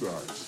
you guys.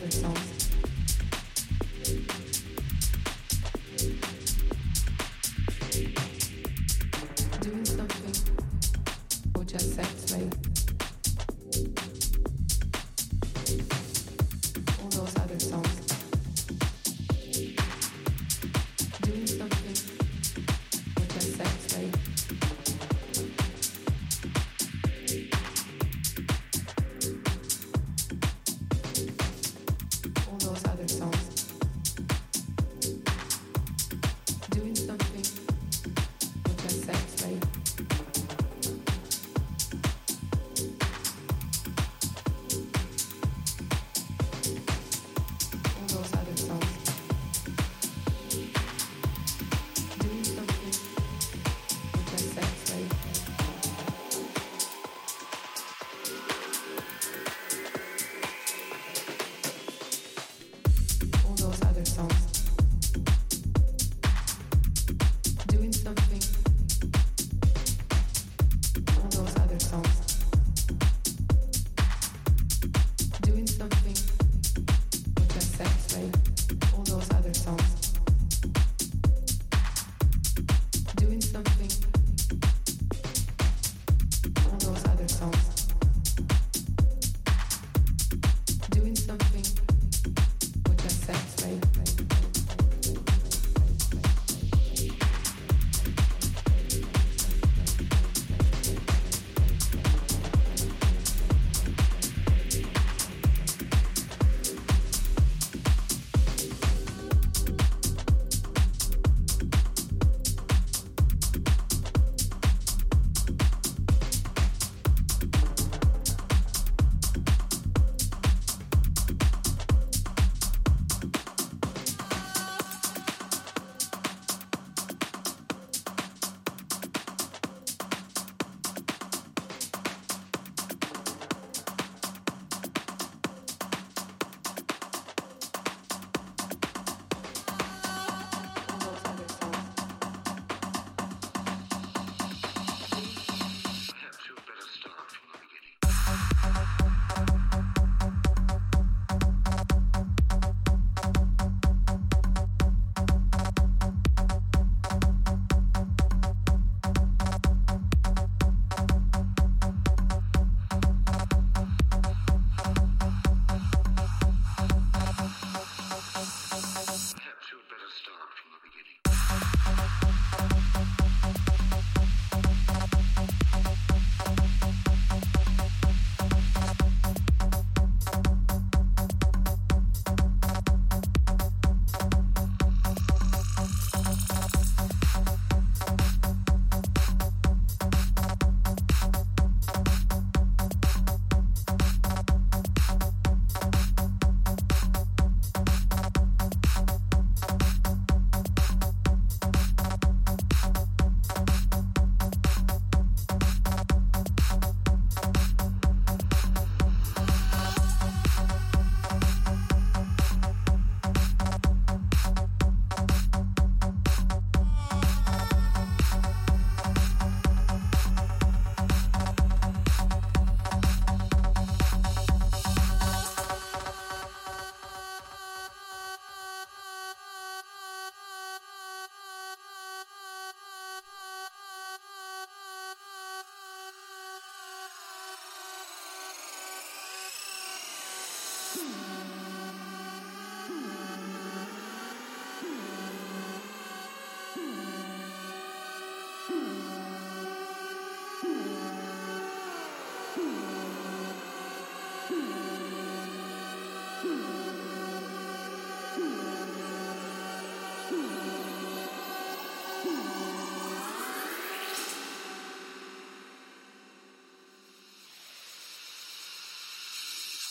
other songs. Doing something or just satisfying all those other songs. Doing something or just satisfying all those other songs. Doing something or just satisfying all those other songs. Doing something or just satisfying all those other songs. Doing something, all those other songs. Doing something, or just satisfying all those other songs. Doing something, all those other songs. Doing something, or just satisfying.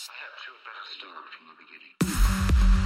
I had to have better started from the beginning.